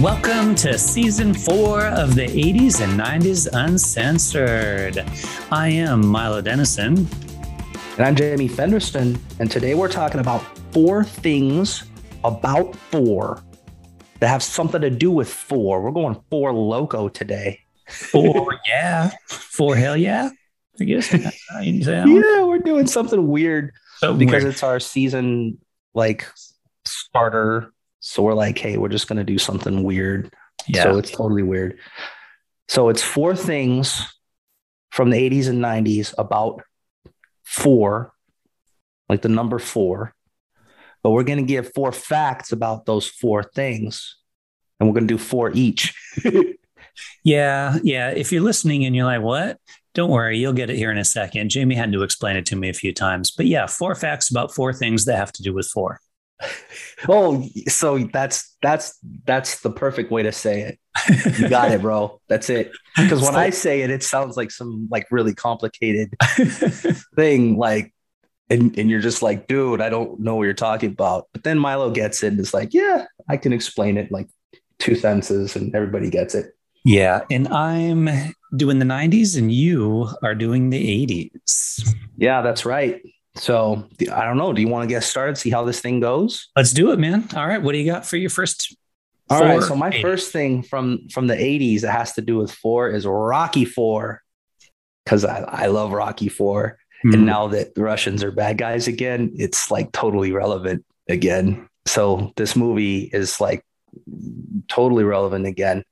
Welcome to season 4 of the 80s and 90s Uncensored. I am Milo Denison. And I'm Jamie Fenderston. And today we're talking about 4 things about 4 that have something to do with 4. We're going 4 loco today. 4, yeah. 4 hell yeah, I guess. Yeah, we're doing something weird because it's our season starter. So we're like, hey, we're just going to do something weird. Yeah. So it's totally weird. So it's 4 things from the 80s and 90s about 4, like the number 4. But we're going to give 4 facts about those 4 things. And we're going to do 4 each. Yeah. If you're listening and you're like, what? Don't worry. You'll get it here in a second. Jamie had to explain it to me a few times. But yeah, 4 facts about 4 things that have to do with 4. Oh, so that's the perfect way to say it. You got it, bro. That's it. Because when I say it, it sounds like some really complicated thing. And you're just like, dude, I don't know what you're talking about. But then Milo gets it and it's like, yeah, I can explain it like 2 sentences and everybody gets it. Yeah. And I'm doing the 90s and you are doing the 80s. Yeah, that's right. So I don't know. Do you want to get started? See how this thing goes? Let's do it, man. All right. What do you got for your first? All right. So my first thing from the 80s that has to do with 4 is Rocky Four. Because I love Rocky Four. Mm-hmm. And now that the Russians are bad guys again, it's like totally relevant again. So this movie is like totally relevant again.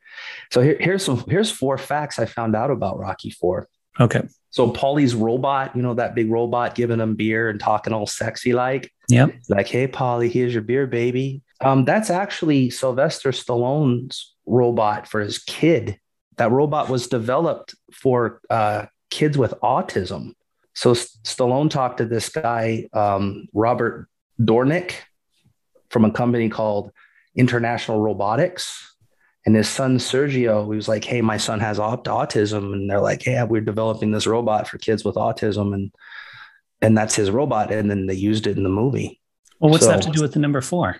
So here's 4 facts I found out about Rocky Four. Okay. So Paulie's robot, that big robot giving him beer and talking all sexy like. Yep. Like, hey, Paulie, here's your beer, baby. That's actually Sylvester Stallone's robot for his kid. That robot was developed for kids with autism. So Stallone talked to this guy, Robert Dornick, from a company called International Robotics. And his son, Sergio, he was like, hey, my son has autism. And they're like, yeah, we're developing this robot for kids with autism. And that's his robot. And then they used it in the movie. Well, what's that to do with the number 4?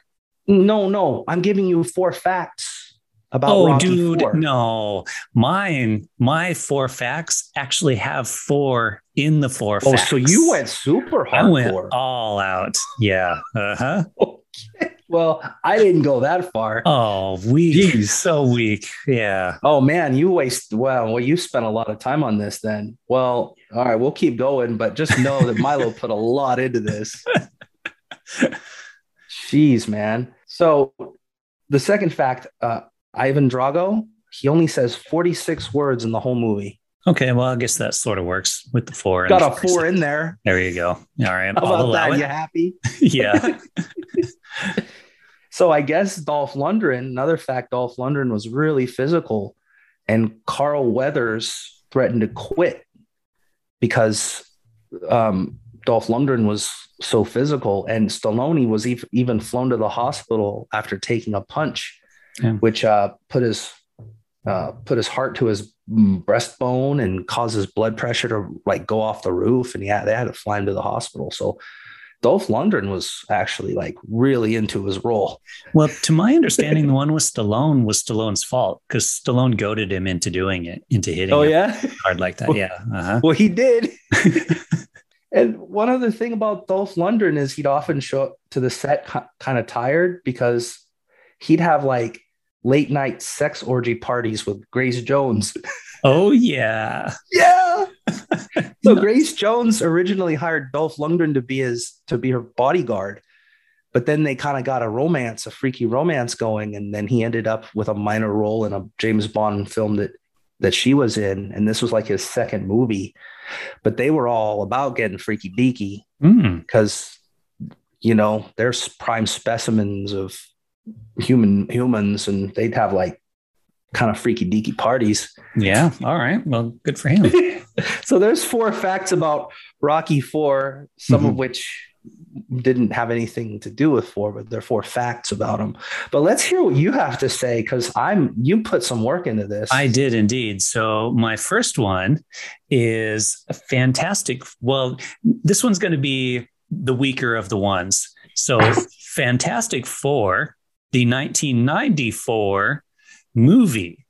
No. I'm giving you 4 facts about Rocky Four. No. My 4 facts actually have 4 in the 4 facts. Oh, so you went super hardcore. I went all out. Yeah. Uh-huh. Okay. Well, I didn't go that far. Oh, weak. Jeez. So weak. Yeah. Oh, man, you spent a lot of time on this then. Well, all right, we'll keep going. But just know that Milo put a lot into this. Jeez, man. So the second fact, Ivan Drago, he only says 46 words in the whole movie. Okay, well, I guess that sort of works with the 4. Got a 4 in there. There you go. All right. How about that? You happy? Yeah. So I guess Dolph Lundgren, another fact, Dolph Lundgren was really physical, and Carl Weathers threatened to quit because Dolph Lundgren was so physical, and Stallone was even flown to the hospital after taking a punch, which put his heart to his breastbone and caused his blood pressure to go off the roof, and they had to fly him to the hospital. So Dolph Lundgren was actually really into his role. Well, to my understanding, the one with Stallone was Stallone's fault because Stallone goaded him into doing it, into hitting him hard like that. Well, yeah. Uh-huh. Well, he did. And one other thing about Dolph Lundgren is he'd often show up to the set kind of tired because he'd have late night sex orgy parties with Grace Jones. Oh, yeah. Yeah. So Grace Jones originally hired Dolph Lundgren to be her bodyguard, but then they kind of got a freaky romance going. And then he ended up with a minor role in a James Bond film that she was in. And this was his second movie, but they were all about getting freaky deaky because, they're prime specimens of humans and they'd have kind of freaky deaky parties. Yeah. All right. Well, good for him. So there's 4 facts about Rocky Four, some of which didn't have anything to do with 4, but there are 4 facts about them. But let's hear what you have to say, because you put some work into this. I did indeed. So my first one is fantastic. Well, this one's going to be the weaker of the ones. So Fantastic Four, the 1994 movie.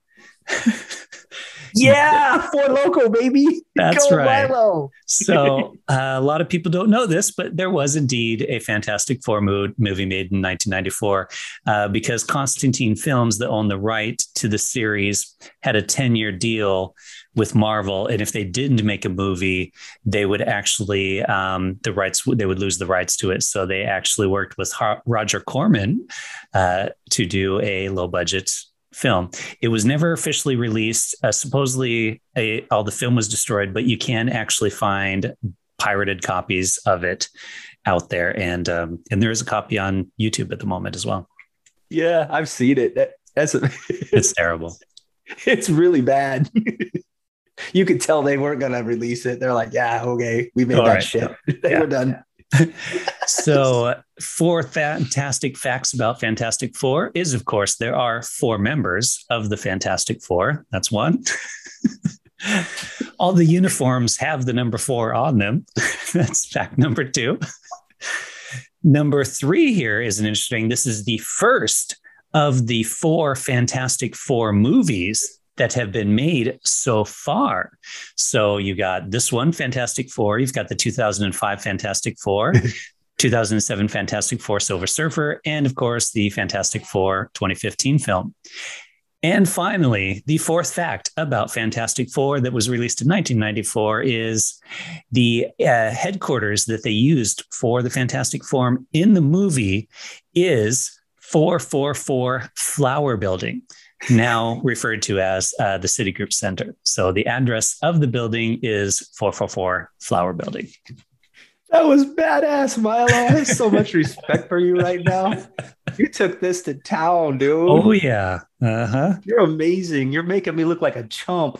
Yeah, Four Loko, baby. That's Go right. Milo. So a lot of people don't know this, but there was indeed a Fantastic Four movie made in 1994 because Constantin Films, that owned the right to the series, had a 10-year deal with Marvel. And if they didn't make a movie, they would actually they would lose the rights to it. So they actually worked with Roger Corman to do a low budget film. It was never officially released. Supposedly all the film was destroyed, but you can actually find pirated copies of it out there. And there is a copy on YouTube at the moment as well. Yeah, I've seen it. It's terrible. It's really bad. You could tell they weren't going to release it. They're like, yeah, okay, we made all that right, shit. Yeah. They were done. Yeah. So, four fantastic facts about Fantastic Four is, of course, there are four members of the Fantastic Four. That's one. All the uniforms have the number 4 on them. That's fact number 2. Number 3 here is an interesting. This is the first of the 4 Fantastic Four movies that have been made so far. So you got this one, Fantastic Four. You've got the 2005 Fantastic Four, 2007 Fantastic Four Silver Surfer, and of course, the Fantastic Four 2015 film. And finally, the fourth fact about Fantastic Four that was released in 1994 is the headquarters that they used for the Fantastic Four in the movie is 444 Flower Building, now referred to as the Citigroup Center. So the address of the building is 444 Flower Building. That was badass, Milo. I have so much respect for you right now. You took this to town, dude. Oh, yeah. Uh-huh. You're amazing. You're making me look like a chump.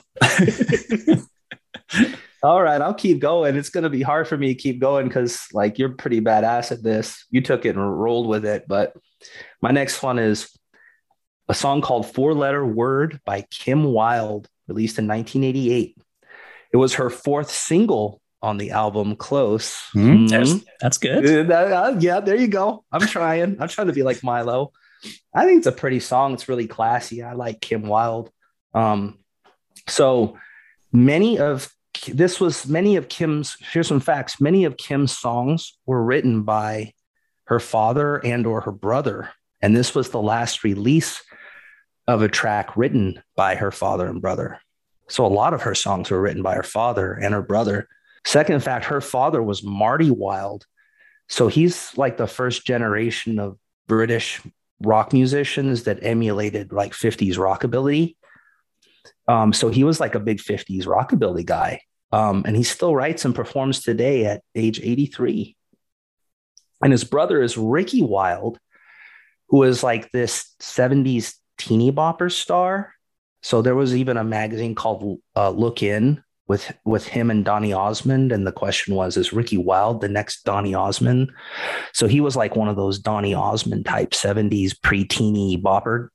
All right, I'll keep going. It's going to be hard for me to keep going because, like, you're pretty badass at this. You took it and rolled with it. But my next one is a song called Four-Letter Word by Kim Wilde, released in 1988. It was her 4th single on the album Close. That's good. Yeah, there you go. I'm trying. I'm trying to be like Milo. I think it's a pretty song. It's really classy. I like Kim Wilde. Here's some facts. Many of Kim's songs were written by her father and or her brother. And this was the last release of a track written by her father and brother. So a lot of her songs were written by her father and her brother. Second fact, her father was Marty Wilde. So he's like the first generation of British rock musicians that emulated like 50s rockabilly. So he was like a big 50s rockabilly guy. And he still writes and performs today at age 83. And his brother is Ricky Wilde, who is like this 70s teeny bopper star. So there was even a magazine called Look In with him and Donny Osmond. And the question was, is Ricky Wilde the next Donny Osmond? So he was like one of those Donny Osmond type 70s pre-teeny bopper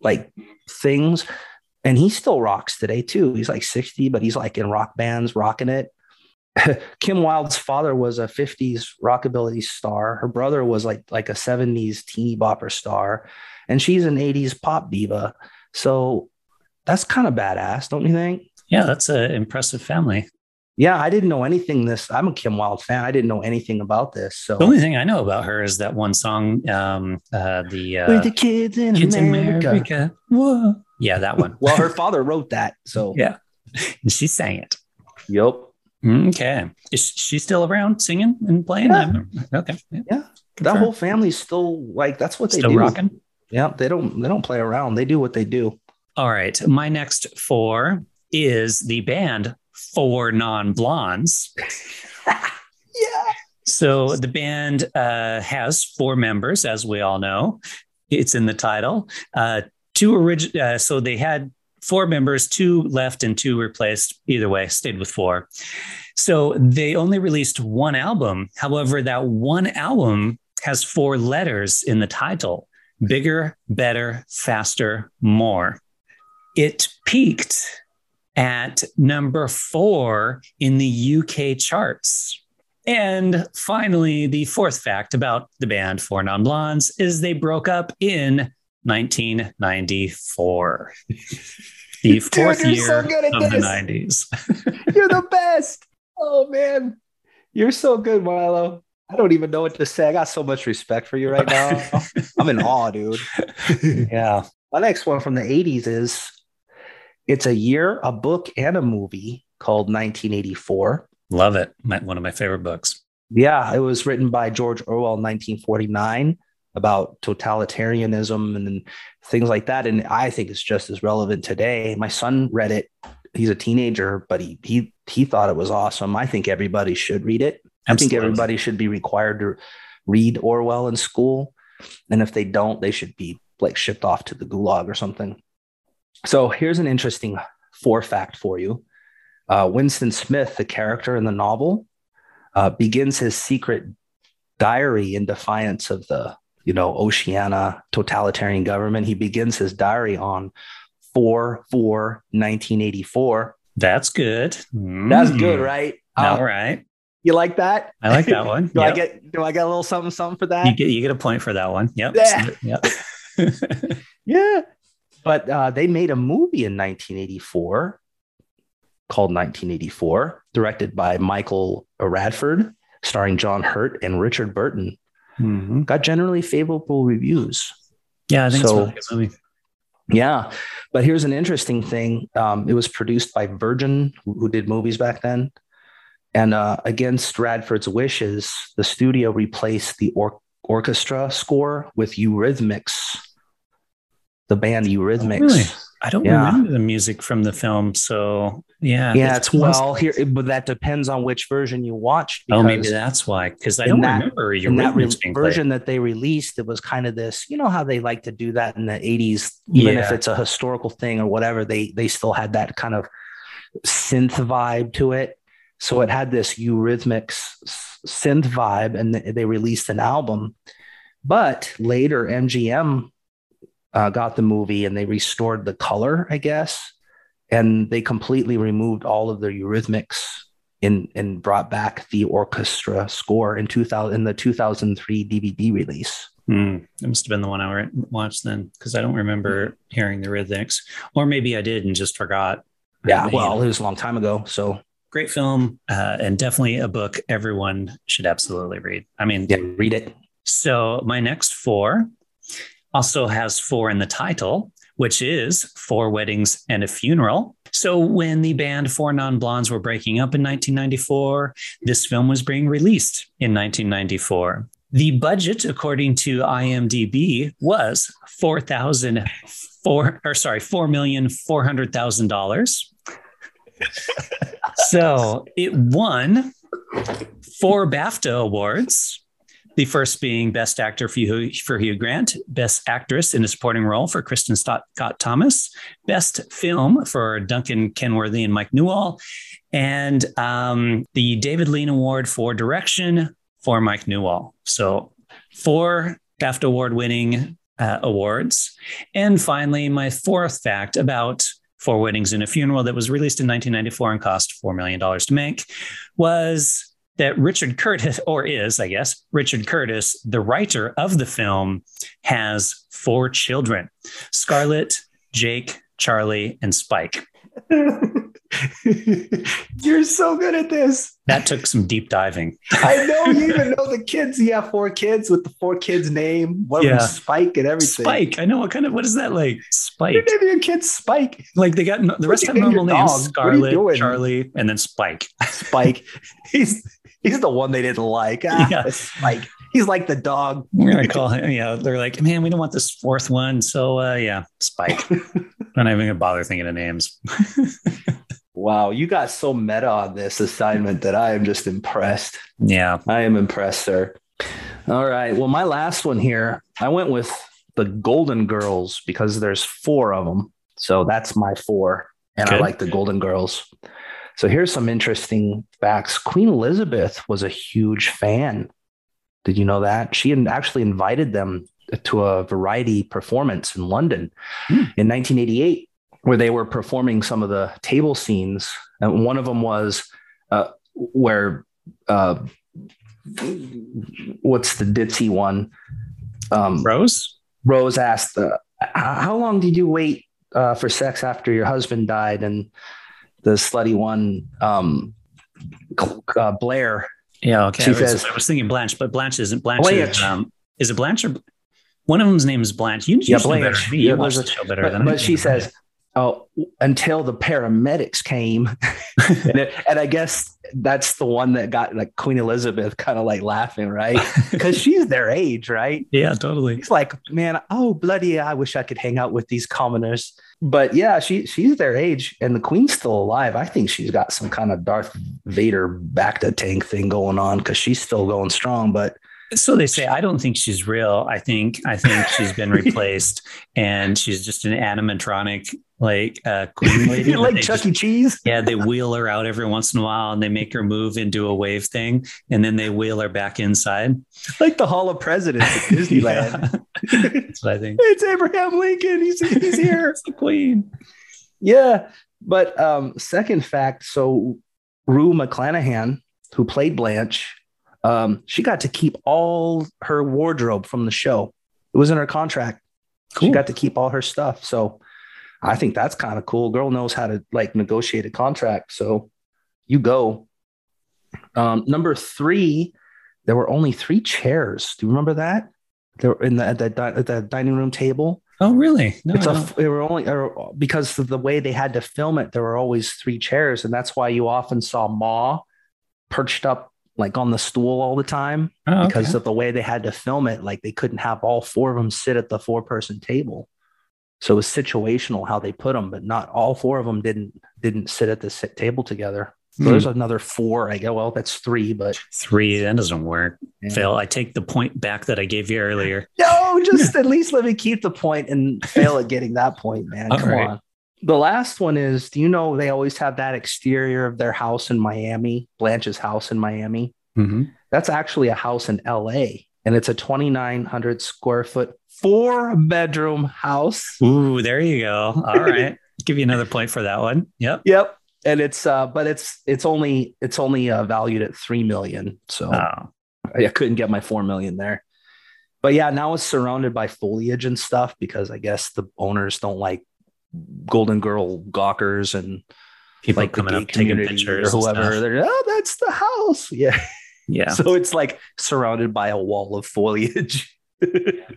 like things. And he still rocks today too. He's like 60, but he's like in rock bands, rocking it. Kim Wilde's father was a 50s rockabilly star. Her brother was like a 70s teeny bopper star. And she's an 80s pop diva. So that's kind of badass, don't you think? Yeah, that's an impressive family. Yeah, I didn't know anything. I'm a Kim Wilde fan. I didn't know anything about this. So the only thing I know about her is that one song, We're the kids in America. Whoa. Yeah, that one. Well, her father wrote that. So yeah, and she sang it. Yep. Okay. Is she still around singing and playing? Yeah. Okay. Yeah. That whole family's still like, that's what they do. Still rocking. Yeah. They don't play around. They do what they do. All right. My next 4 is the band Four Non Blondes. Yeah. So the band has 4 members, as we all know. It's in the title. 2 original. So they had 4 members, 2 left and 2 replaced. Either way, stayed with 4. So they only released one album. However, that one album has 4 letters in the title: bigger, better, faster, more. It peaked at number 4 in the UK charts. And finally, the fourth fact about the band Four Non Blondes is they broke up in 1994. The fourth year of the 90s. You're the best. Oh, man. You're so good, Milo. I don't even know what to say. I got so much respect for you right now. I'm in awe, dude. Yeah. My next one from the 80s is, it's a year, a book, and a movie called 1984. Love it. One of my favorite books. Yeah. It was written by George Orwell in 1949 about totalitarianism and things like that. And I think it's just as relevant today. My son read it. He's a teenager, but he thought it was awesome. I think everybody should read it. Absolutely. I think everybody should be required to read Orwell in school. And if they don't, they should be like shipped off to the gulag or something. So here's an interesting four fact for you. Winston Smith, the character in the novel, begins his secret diary in defiance of the, you know, Oceania totalitarian government. He begins his diary on 4/4/1984. That's good. That's good, right? All right. You like that? I like that one. Do I get? Do I get a little something, something for that? You get a point for that one. Yep. Yeah. Yep. Yeah. But they made a movie in 1984 called 1984, directed by Michael Radford, starring John Hurt and Richard Burton. Mm-hmm. Got generally favorable reviews. Yeah, I think so. It's really good. Yeah, but here's an interesting thing. It was produced by Virgin, who did movies back then. And against Radford's wishes, the studio replaced the orchestra score with Eurythmics, the band Eurythmics. Oh, really? I don't remember the music from the film. So, yeah, it's well here, but that depends on which version you watched. Oh, maybe that's why. Because I don't remember Eurythmics version that they released. It was kind of this, you know, how they like to do that in the 80s, even if it's a historical thing or whatever, they still had that kind of synth vibe to it. So it had this Eurythmics synth vibe, and they released an album. But later, MGM got the movie and they restored the color, I guess. And they completely removed all of the Eurythmics and brought back the orchestra score in the 2003 DVD release. That must have been the one I watched then, because I don't remember hearing the Eurythmics. Or maybe I did and just forgot. Yeah, well, it was a long time ago. So great film, and definitely a book everyone should absolutely read. I mean, read it. So my next four also has four in the title, which is Four Weddings and a Funeral. So when the band Four Non Blondes were breaking up in 1994, this film was being released in 1994. The budget, according to IMDb, was $4,400,000. So it won 4 BAFTA awards. The first being Best Actor for Hugh Grant, Best Actress in a Supporting Role for Kristen Scott Thomas, Best Film for Duncan Kenworthy and Mike Newell, and the David Lean Award for Direction for Mike Newell. So 4 BAFTA Award-winning awards. And finally, my fourth fact about Four Weddings and a Funeral that was released in 1994 and cost $4 million to make was that Richard Curtis, or is, I guess, Richard Curtis, the writer of the film, has 4 children: Scarlett, Jake, Charlie, and Spike. You're so good at this. That took some deep diving. I know, you even know the kids. You have 4 kids with the 4 kids' name. One of them, Spike, and everything. Spike. I know. What is that like? Spike. You name your kids Spike. Like they got the rest have normal names: Scarlett, Charlie, and then Spike. Spike. He's the one they didn't like. Spike. He's like the dog. We're gonna call him. Yeah, they're like, man, we don't want this 4th one. So Spike. I'm not even gonna bother thinking of names. Wow, you got so meta on this assignment that I am just impressed. Yeah, I am impressed, sir. All right. Well, my last one here, I went with the Golden Girls because there's 4 of them. So that's my 4. And good. I like the Golden Girls. So here's some interesting facts. Queen Elizabeth was a huge fan. Did you know that? She actually invited them to a variety performance in London in 1988. Where they were performing some of the table scenes. And one of them was where, what's the ditzy one? Rose asked How long did you wait for sex after your husband died and the slutty one, Blair? Yeah, okay. I was thinking Blanche, but Blanche isn't Blanche. Is it Blanche or one of them's name is Blanche? You know better than me. You watch the show better than I do. But she says, "Oh, until the paramedics came," and I guess that's the one that got like Queen Elizabeth kind of like laughing, right? Because she's their age, right? Yeah, totally. She's like, "Man, oh bloody, I wish I could hang out with these commoners." But yeah, she's their age, and the queen's still alive. I think she's got some kind of Darth Vader back to tank thing going on because she's still going strong. But so they say. I don't think she's real. I think she's been replaced, and she's just an animatronic like queen lady. Like Chuck E. Cheese. Yeah, they wheel her out every once in a while, and they make her move and do a wave thing, and then they wheel her back inside, like the Hall of Presidents at Disneyland. Yeah. That's what I think. It's Abraham Lincoln. He's here. It's the queen. Yeah, but second fact. So Rue McClanahan, who played Blanche. She got to keep all her wardrobe from the show. It was in her contract. Cool. She got to keep all her stuff. So I think that's kind of cool. Girl knows how to like negotiate a contract. So you go. Number three, there were only 3 chairs. Do you remember that? They were in at the dining room table. Oh, really? No, they were only because of the way they had to film it. There were always 3 chairs. And that's why you often saw Ma perched up like on the stool all the time because of the way they had to film it. Like they couldn't have all 4 of them sit at the 4-person table. So it was situational how they put them, but not all 4 of them didn't sit at the table together. So there's another 4. I go, well, that's 3, but 3, that doesn't work. Yeah. Fail. I take the point back that I gave you earlier. No, just at least let me keep the point and fail at getting that point, man. All Come on. The last one is, do you know they always have that exterior of their house in Miami, Blanche's house in Miami? Mm-hmm. That's actually a house in L.A., and it's a 2,900 square foot 4-bedroom house. Ooh, there you go. All right. Give you another point for that one. Yep. Yep. And it's but it's only valued at $3 million. So I couldn't get my $4 million there. But yeah, now it's surrounded by foliage and stuff because I guess the owners don't like Golden Girl gawkers and people like coming up taking pictures or whoever. They're that's the house. Yeah. So it's like surrounded by a wall of foliage.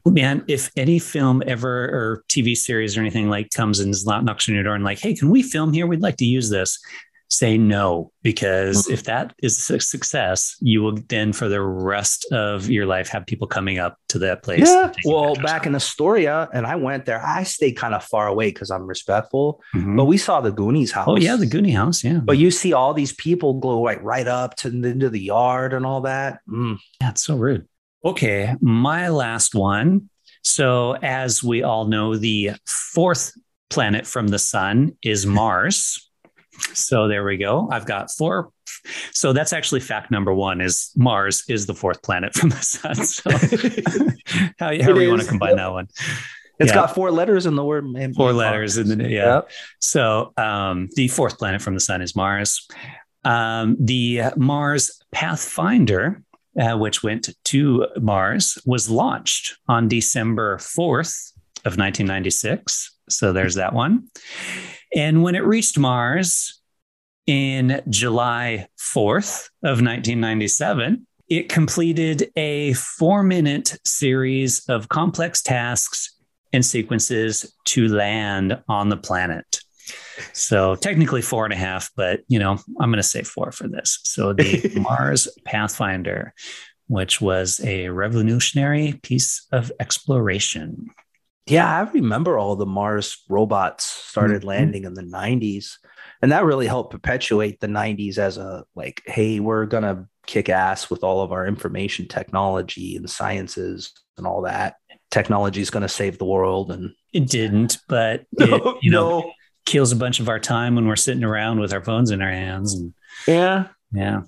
Man, if any film ever or TV series or anything like comes and knocks on your door and like, hey, can we film here? We'd like to use this. Say no, because if that is a success, you will then for the rest of your life have people coming up to that place. Yeah. Well, back in Astoria, and I went there, I stayed kind of far away because I'm respectful, but we saw the Goonies house. Oh, yeah, the Goonie house. Yeah. But you see all these people go right up to into the yard and all that. Mm. That's so rude. Okay. My last one. So as we all know, the 4th planet from the sun is Mars. So there we go. I've got 4. So that's actually fact number 1 is Mars is the 4th planet from the sun. So however you want to combine that one. It's got 4 letters in the word. 4 letters in the, yeah. So the 4th planet from the sun is Mars. The Mars Pathfinder, which went to Mars, was launched on December 4th of 1996. So there's that one. And when it reached Mars in July 4th of 1997, it completed a 4-minute series of complex tasks and sequences to land on the planet. So technically 4.5, but, I'm going to say 4 for this. So the Mars Pathfinder, which was a revolutionary piece of exploration. Yeah, I remember all the Mars robots started landing in the 90s, and that really helped perpetuate the 90s as a like, hey, we're going to kick ass with all of our information technology and sciences and all that. Technology is going to save the world. And it didn't, but it kills a bunch of our time when we're sitting around with our phones in our hands. And, yeah.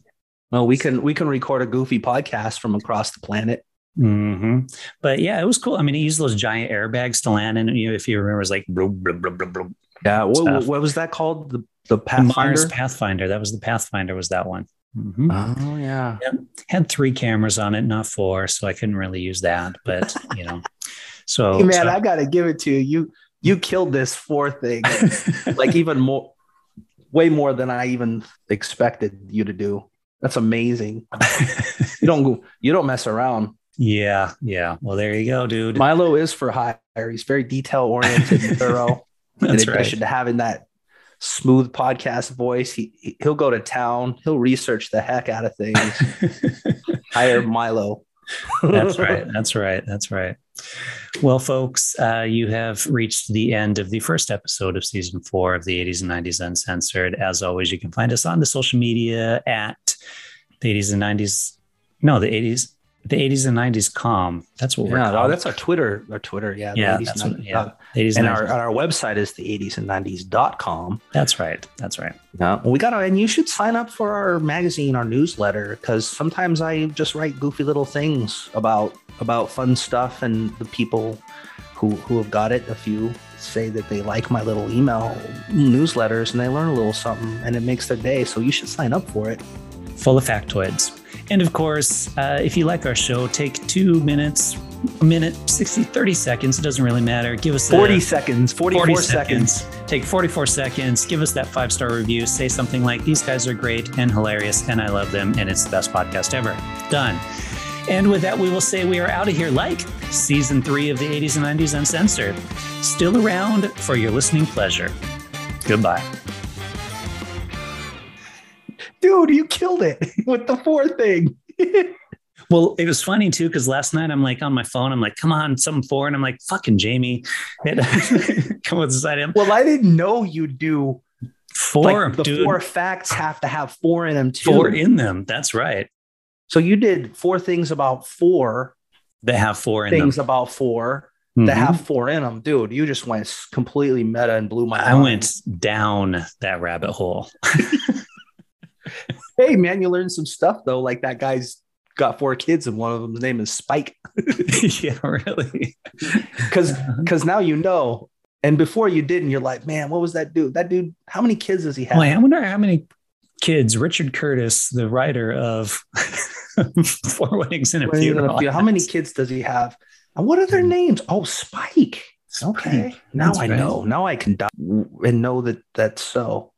Well, we can record a goofy podcast from across the planet. But yeah, it was cool. I mean, he used those giant airbags to land, and if you remember, it was like bloop, bloop, bloop, bloop, bloop. Yeah. What was that called? The Pathfinder? Mars Pathfinder. That was the Pathfinder. Was that one? Mm-hmm. Oh yeah. Had 3 cameras on it, not 4, so I couldn't really use that. But So hey man, I gotta give it to you. You killed this four thing, like even more, way more than I even expected you to do. That's amazing. You don't mess around. Yeah. Yeah. Well, there you go, dude. Milo is for hire. He's very detail oriented and thorough. That's in addition to having that smooth podcast voice, he'll go to town. He'll research the heck out of things. Hire Milo. That's right. That's right. That's right. Well, folks, you have reached the end of the first episode of season 4 of the 80s and 90s Uncensored. As always, you can find us on the social media at the 80s and 90s. No, the 80s and 90s .com. That's what we're called. That's our Twitter. Our Twitter. Yeah. Yeah. 80s that's 90s, what, yeah. 80s and 90s. Our website is the 80s and 90s.com. That's right. That's right. And you should sign up for our magazine, our newsletter, because sometimes I just write goofy little things about fun stuff, and the people who have got it, a few say that they like my little email newsletters and they learn a little something and it makes their day. So you should sign up for it. Full of factoids. And of course, if you like our show, take 2 minutes, a minute, 30 seconds. It doesn't really matter. Give us 44 seconds. Take 44 seconds. Give us that 5-star review. Say something like, these guys are great and hilarious and I love them and it's the best podcast ever. Done. And with that, we will say we are out of here like season 3 of the 80s and 90s Uncensored. Still around for your listening pleasure. Goodbye. Dude, you killed it with the four thing. Well, it was funny too, because last night I'm like on my phone. I'm like, come on, some four. And I'm like, fucking Jamie. Come with side him. Well, I didn't know you do four. Like the dude. Four facts have to have four in them too. Four in them. That's right. So you did four things about four. They have four in them. Things about four. Mm-hmm. That have four in them. Dude, you just went completely meta and blew my mind. I went down that rabbit hole. Hey, man, you learned some stuff, though. Like that guy's got 4 kids and one of them's name is Spike. Yeah, really? Because now you know. And before you didn't, you're like, man, what was that dude? That dude, how many kids does he have? Well, I wonder how many kids Richard Curtis, the writer of Four Weddings and a Funeral. How many kids does he have? And what are their names? Oh, Spike. Okay. Now I know. Now I can die and know that that's so.